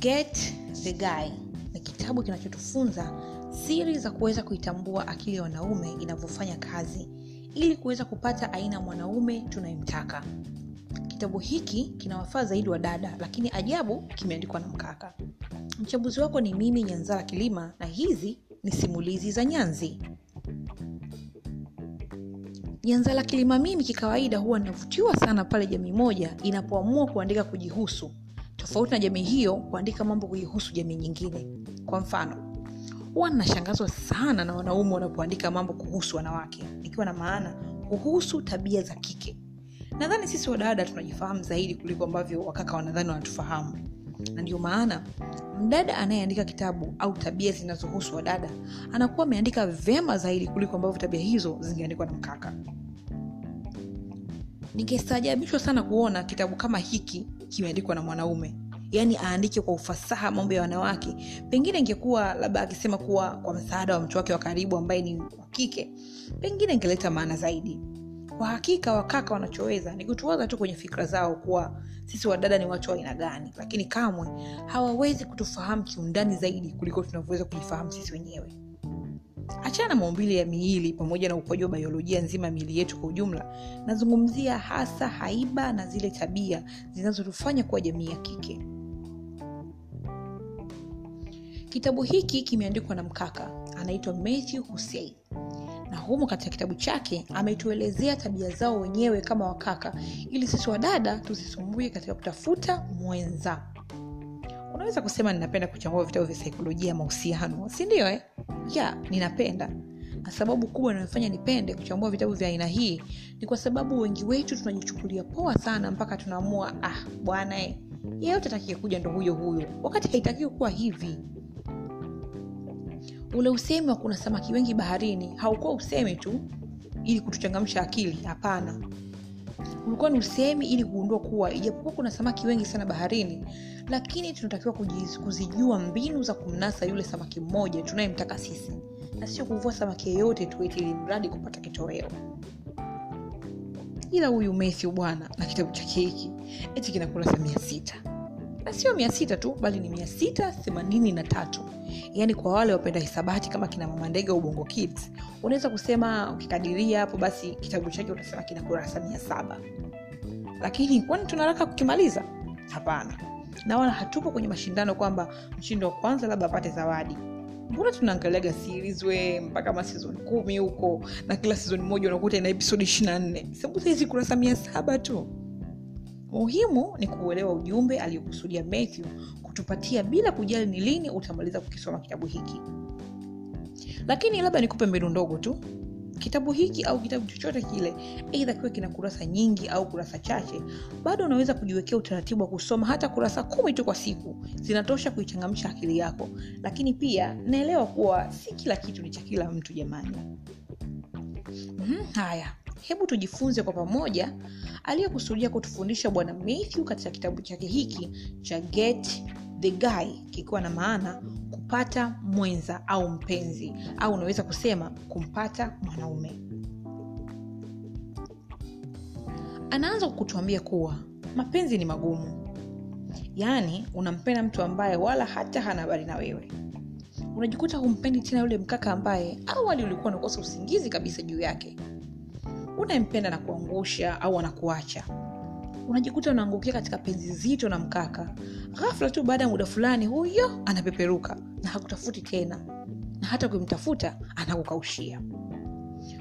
Get the Guy ni kitabu kinachotufunza siri za kuweza kuitambua akili ya wanaume inavyofanya kazi ili kuweza kupata aina ya mwanaume tunayemtaka. Kitabu hiki kinawafaa zaidi wadada, lakini ajabu kimeandikwa na mkaka. Mchambuzi wako ni mimi Nyanza la Kilima, na hizi ni simulizi za Nyanzi. Nyanza la Kilima mimi kikawaida huwa navutiwa sana pale jamii moja inapoamua kuandika kujihusu, tofauti na jamii hiyo kuandika mambo kujihusu jamii nyingine. Kwa mfano, huwa nashangazwa sana na wanaume wanapoandika mambo kuhusu wanawake, ikiwa na maana kuhusu tabia za kike. Nadhani sisi wadada tunajifahamu zaidi kuliko ambavyo wakaka wanadhani wanatufahamu. Na ndio maana mdada anayeandika kitabu au tabia zinazohusu wadada anakuwa ameandika vyema zaidi kuliko ambavyo tabia hizo zingeandikwa na mkaka. Ningestaajabishwa sana kuona kitabu kama hiki kimeandikwa na mwanaume, yaani aandike kwa ufasaha mambo ya wanawake. Pengine ingekuwa labda akisema kuwa kwa msaada wa mtu wake wa karibu ambaye ni wa kike, pengine ingeleta maana zaidi. Kwa hakika wakaka wanachoweza ni kutuwaza tu kwenye fikra zao kuwa sisi wadada ni watu wa aina gani, lakini kamwe hawawezi kutufahamu kiundani zaidi kuliko tunavyoweza kujifahamu sisi wenyewe. Achana na maumbile ya miili pamoja na ukojo wa biolojia nzima miili yetu kwa ujumla, nazungumzia hasa haiba na zile tabia zinazotufanya kuwa jamii ya kike. Kitabu hiki kimeandikwa na mkaka, anaitwa Matthew Hussey. Na humo katika kitabu chake ametuelezea tabia zao wenyewe kama wakaka ili sisi wadada tusisumbue katika kutafuta mwenza. Unaweza kusema ninapenda kuchambua vitabu vya saikolojia mahusiano, si ndio eh? Yeah, ninapenda. Na sababu kubwa inayofanya nipende kuchambua vitabu vya aina hii ni kwa sababu wengi wetu tunajichukulia poa sana mpaka tunaamua bwana yeyote atakayekuja ndo huyo, wakati haitakiwi kuwa hivi. Ule usemi wa kuna samaki wengi baharini haukuwa usemi tu ili kutuchangamsha akili, hapana. Ulikuwa ni usemi ili kuundua kuwa ijapokuwa kuna samaki wengi sana baharini, lakini tunatakiwa kuzijua mbinu za kumnasa yule samaki mmoja tunayemtaka sisi, na sio kuvua samaki yote tu eti ili mradi kupata kitoweo. Ila huyu Matthew bwana na kitabu chake hiki eti kinakula 600. Na sio 600 tu bali ni 683. Yaani kwa wale wapenda hisabati kama kina mama ndege ubongo kids, unaweza kusema ukikadiria hapo basi kitabu chake utasema kina kurasa 700. Lakini kwani tunaraka kukimaliza? Hapana. Na wala hatupo kwenye mashindano kwamba mshindi wa kwanza labda apate zawadi. Mbona tunaangalia series we mpaka kama season 10 huko, na kila season moja unakuta ina episode 24. Sababu hizi kurasa 700 tu. Muhimu ni kuelewa ujumbe aliyokusudia Matthew kutupatia bila kujali ni lini utamaliza kukisoma kitabu hiki. Lakini labda nikupe mbinu ndogo tu. Kitabu hiki au kitabu chochote kile, either kiwe kina kurasa nyingi au kurasa chache, bado unaweza kujiwekea utaratibu wa kusoma hata kurasa 10 tu kwa siku. Zinatosha kuichangamsha akili yako. Lakini pia naelewa kuwa si kila kitu ni cha kila mtu jamani. Haya, hebu tujifunze kwa pamoja aliyokusudia kutufundisha Bwana Matthew katika kitabu chake hiki cha Get the Guy, kikiwa na maana kupata mwenza au mpenzi, au unaweza kusema kumpata mwanaume. Anaanza kukutuambia kuwa mapenzi ni magumu. Yaani unampenda mtu ambaye wala hata hana habari na wewe. Unajikuta humpendi tena yule mkaka ambaye awali ulikuwa unakosa usingizi kabisa juu yake. Unampenda na kuangusha au anakuacha. Unajikuta unaangukia katika penzi zito na mkaka. Ghafla tu baada ya muda fulani huyo anapeperuka na hakutafuti tena. Na hata ukimtafuta anakukaushia.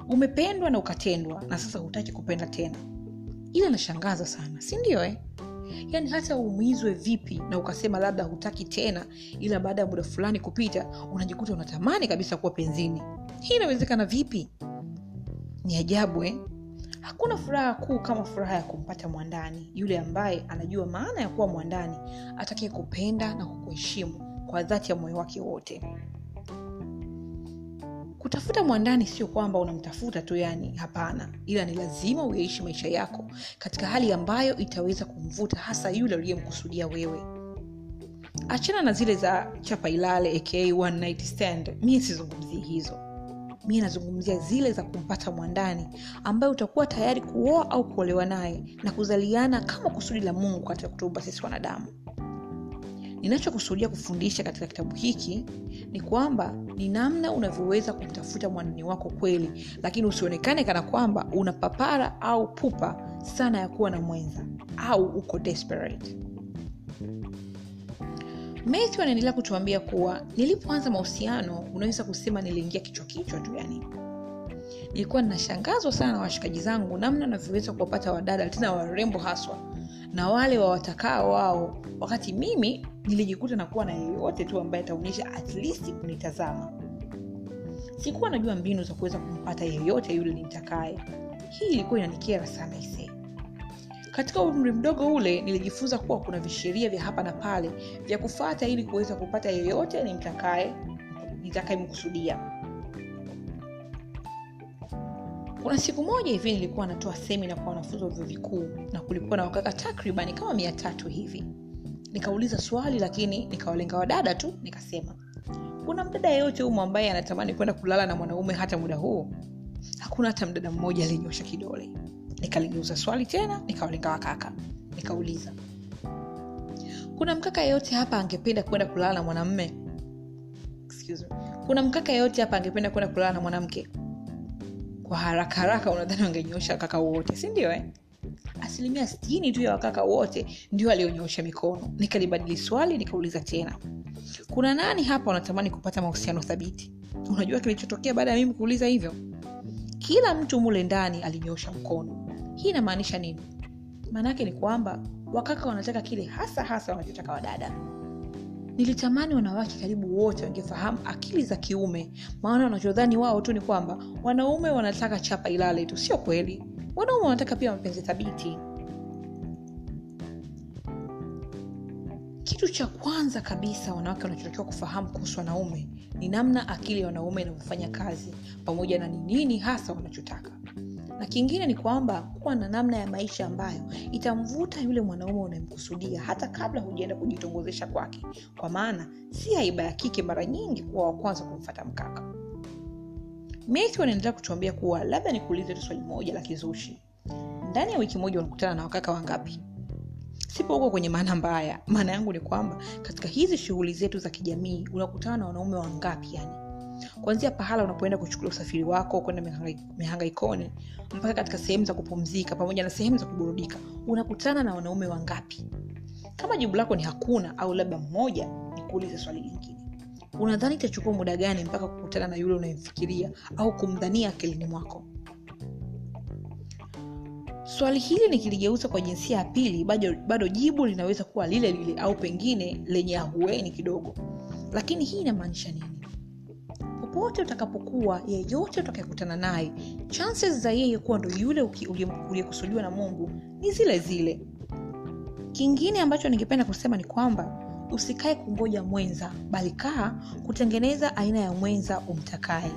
Umependwa na ukatendwa na sasa hutaki kupenda tena. Ila nashangaza sana, si ndio eh? Yaani hata uumizwe vipi na ukasema labda hutaki tena, ila baada ya muda fulani kupita unajikuta unatamani kabisa kuwa penzini. Hii inawezekana vipi? Ni ajabu eh? Hakuna furaha kuu kama furaha ya kumpata mwandani, yule ambaye anajua maana ya kuwa mwandani, atakaye kupenda na kukuheshimu kwa dhati ya moyo wake wote. Kutafuta mwandani sio kwamba unamtafuta tu yani, hapana. Ila ni lazima uyaishi maisha yako katika hali ambayo itaweza kumvuta hasa yule uliyemkusudia wewe. Achana na zile za chapa ilale aka one night stand. Mimi sizungumzii hizo. Mimi nazungumzia zile za kumpata mwandani ambaye utakuwa tayari kuoa au kuolewa naye na kuzaliana kama kusudi la Mungu katika kutuumba sisi wanadamu. Ninachokusudia kufundisha katika kitabu hiki ni kwamba ni namna unavyoweza kumtafuta mwanani wako kweli, lakini usionekane kana kwamba una papara au pupa sana ya kuwa na mwenza au uko desperate. Matthew anaendelea kutuambia kuwa nilipoanza mahusiano, unaweza kusema niliingia kichwa tu, yani nilikuwa ninashangazwa sana na washikaji zangu namna ninavyoweza kuwapata wadada tena warembo haswa na wale wawatakao wao, wakati mimi nilijikuta na kuwa na yeyote tu ambaye ataonyesha at least kunitazama. Sikuwa najua mbinu za kuweza kumpata yeyote yule nitakaye. Hii ilikuwa inanikera sana ise. Katika umri mdogo ule nilijifunza kuwa kuna visheria vya hapa na pale vya kufuata ili kuweza kupata yeyote nitakaye mkusudia. Kuna siku moja hivi nilikuwa natoa semina kwa wanafunzi wa vyuo vikuu na kulikuwa na wakaka takribani kama 300 hivi. Nikauliza swali lakini nikawalenga wadada tu, nikasema, kuna mdada yeyote huyu ambaye anatamani kwenda kulala na mwanaume hata muda huu? Hakuna hata mdada mmoja aliyenyosha kidole. Nikaligeuza swali tena, nikawalenga wakaka. Nikauliza, kuna mkaka yeyote hapa angependa kwenda kulala na mwanamume? Kuna mkaka yeyote hapa angependa kwenda kulala na mwanamke? Kwa haraka unadhani wangenyosha kaka wote, si ndio ? 60% tu ya wakaka wote ndio walionyosha mikono. Nikalibadili swali, nikauliza tena, kuna nani hapa wanatamani kupata mahusiano thabiti? Unajua kilichotokea baada ya mimi kuuliza hivyo? Kila mtu mule ndani alinyosha mkono. Hii inamaanisha nini? Maana yake ni kwamba wakaka wanataka kile hasa wanachotaka wadada. Nilitamani wanawake karibu wote wangefahamu akili za kiume, maana wanachodhani wao tu ni kwamba wanaume wanataka chapa ilale tu. Sio kweli. Wanaume wanataka pia mapenzi thabiti. Kitu cha kwanza kabisa wanawake wanachotakiwa kufahamu kuhusu wanaume ni namna akili ya wanaume inavyofanya kazi pamoja na ni nini hasa wanachotaka. Na kingine ni kwamba kuwa na namna ya maisha ambayo itamvuta yule mwanaume unayemkusudia hata kabla hujaenda kujitongozesha kwake. Kwa maana si aiba ya kike mara nyingi kuwa wa kwanza kumfuata mkaka. Matthew anaendelea kutuambia kuwa, labda nikuulize swali moja la kizushi. Ndani ya wiki moja unakutana na wakaka wangapi? Sipo huko kwenye maana mbaya. Maana yangu ni kwamba katika hizi shughuli zetu za kijamii unakutana na wanaume wangapi yani? Kuanzia pahala unapoenda kuchukua usafiri wako kwenda mihangaikoni mpaka katika sehemu za kupumzika pamoja na sehemu za kuburudika, unakutana na wanaume wangapi? Kama jibu lako ni hakuna au labda mmoja, nikuulize swali lingine. Unadhani itachukua muda gani mpaka kukutana na yule unayemfikiria au kumdhania akilini mwako? Swali hili nikiligeuza kwa jinsia ya pili, bado jibu linaweza kuwa lile lile au pengine lenye ahueni kidogo. Lakini hii inamaanisha nini? Popote utakapokuwa, yeyote utakayekutana naye, chances za yeye kuwa ndo yule uliyekusudiwa na Mungu ni zile zile. Kingine ambacho ningependa kusema ni kwamba usikae kungoja mwenza, bali kaa kutengeneza aina ya mwenza umtakaye.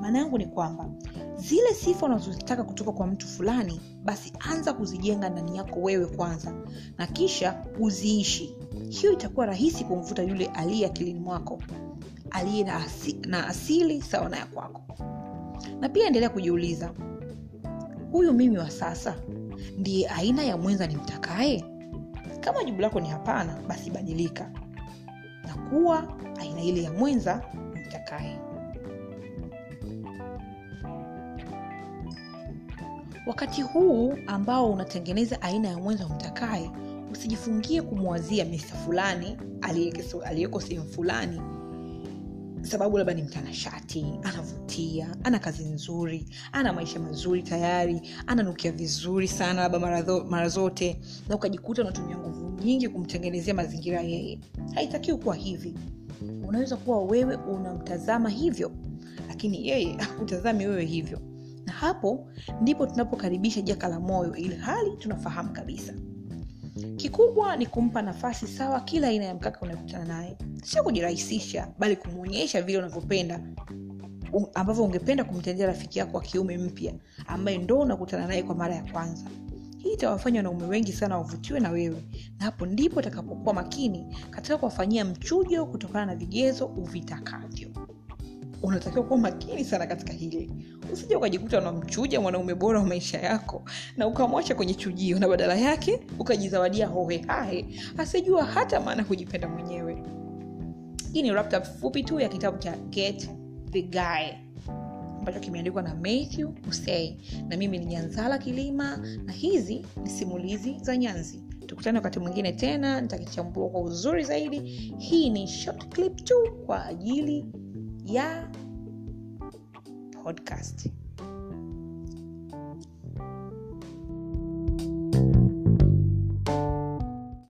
Maana yangu ni kwamba zile sifa unazozitaka kutoka kwa mtu fulani, basi anza kuzijenga ndani yako wewe kwanza na kisha uziishi. Hiyo itakuwa rahisi kumvuta yule aliye akilini mwako, aliye na asili sawa na ya kwako. Na pia endelea kujiuliza, huyu mimi wa sasa ndiye aina ya mwenza nimtakaye? Kama jibu lako ni hapana, basi badilika na kuwa aina ile ya mwenza nimtakaye. Wakati huu ambao unatengeneza aina ya mwenza umtakaye, usijifungie kumwazia Mr. fulani aliyeko sehemu fulani sababu labda ni mtanashati, anavutia, ana kazi nzuri, ana maisha mazuri tayari, ananukia vizuri sana labda mara zote, na ukajikuta unatumia nguvu nyingi kumtengenezea mazingira yeye. Haitakiwi kuwa hivi. Unaweza kuwa wewe unamtazama hivyo, lakini yeye hakutazami wewe hivyo. Na hapo ndipo tunapokaribisha jaka la moyo, ili hali tunafahamu kabisa. Kikubwa ni kumpa nafasi sawa kila aina ya mkaka unayekutana naye. Sio kujirahisisha, bali kumuonyesha vile unavyopenda, ambavyo ungependa kumtendea rafiki yako wa kiume mpya ambaye ndo unakutana naye kwa mara ya kwanza. Hii itawafanya wanaume wengi sana wavutiwe na wewe, na hapo ndipo utakapokuwa makini katika kuwafanyia mchujo kutokana na vigezo uvitakavyo. unatakiwa kuwa makini sana katika hili. Usije ukajikuta unamchuja mwanaume bora wa maisha yako na ukamwacha kwenye chujio na badala yake ukajizawadia hohe hahe asijua hata maana kujipenda mwenyewe. Hii ni wrap up fupi tu ya kitabu cha Get the Guy ambacho kimeandikwa na Matthew Hussey, na mimi ni Nyanza la Kilima, na hizi ni simulizi za Nyanzi. Tukutane wakati mwingine tena, nitakichambua kwa uzuri zaidi. Hii ni short clip tu kwa ajili ya podcast.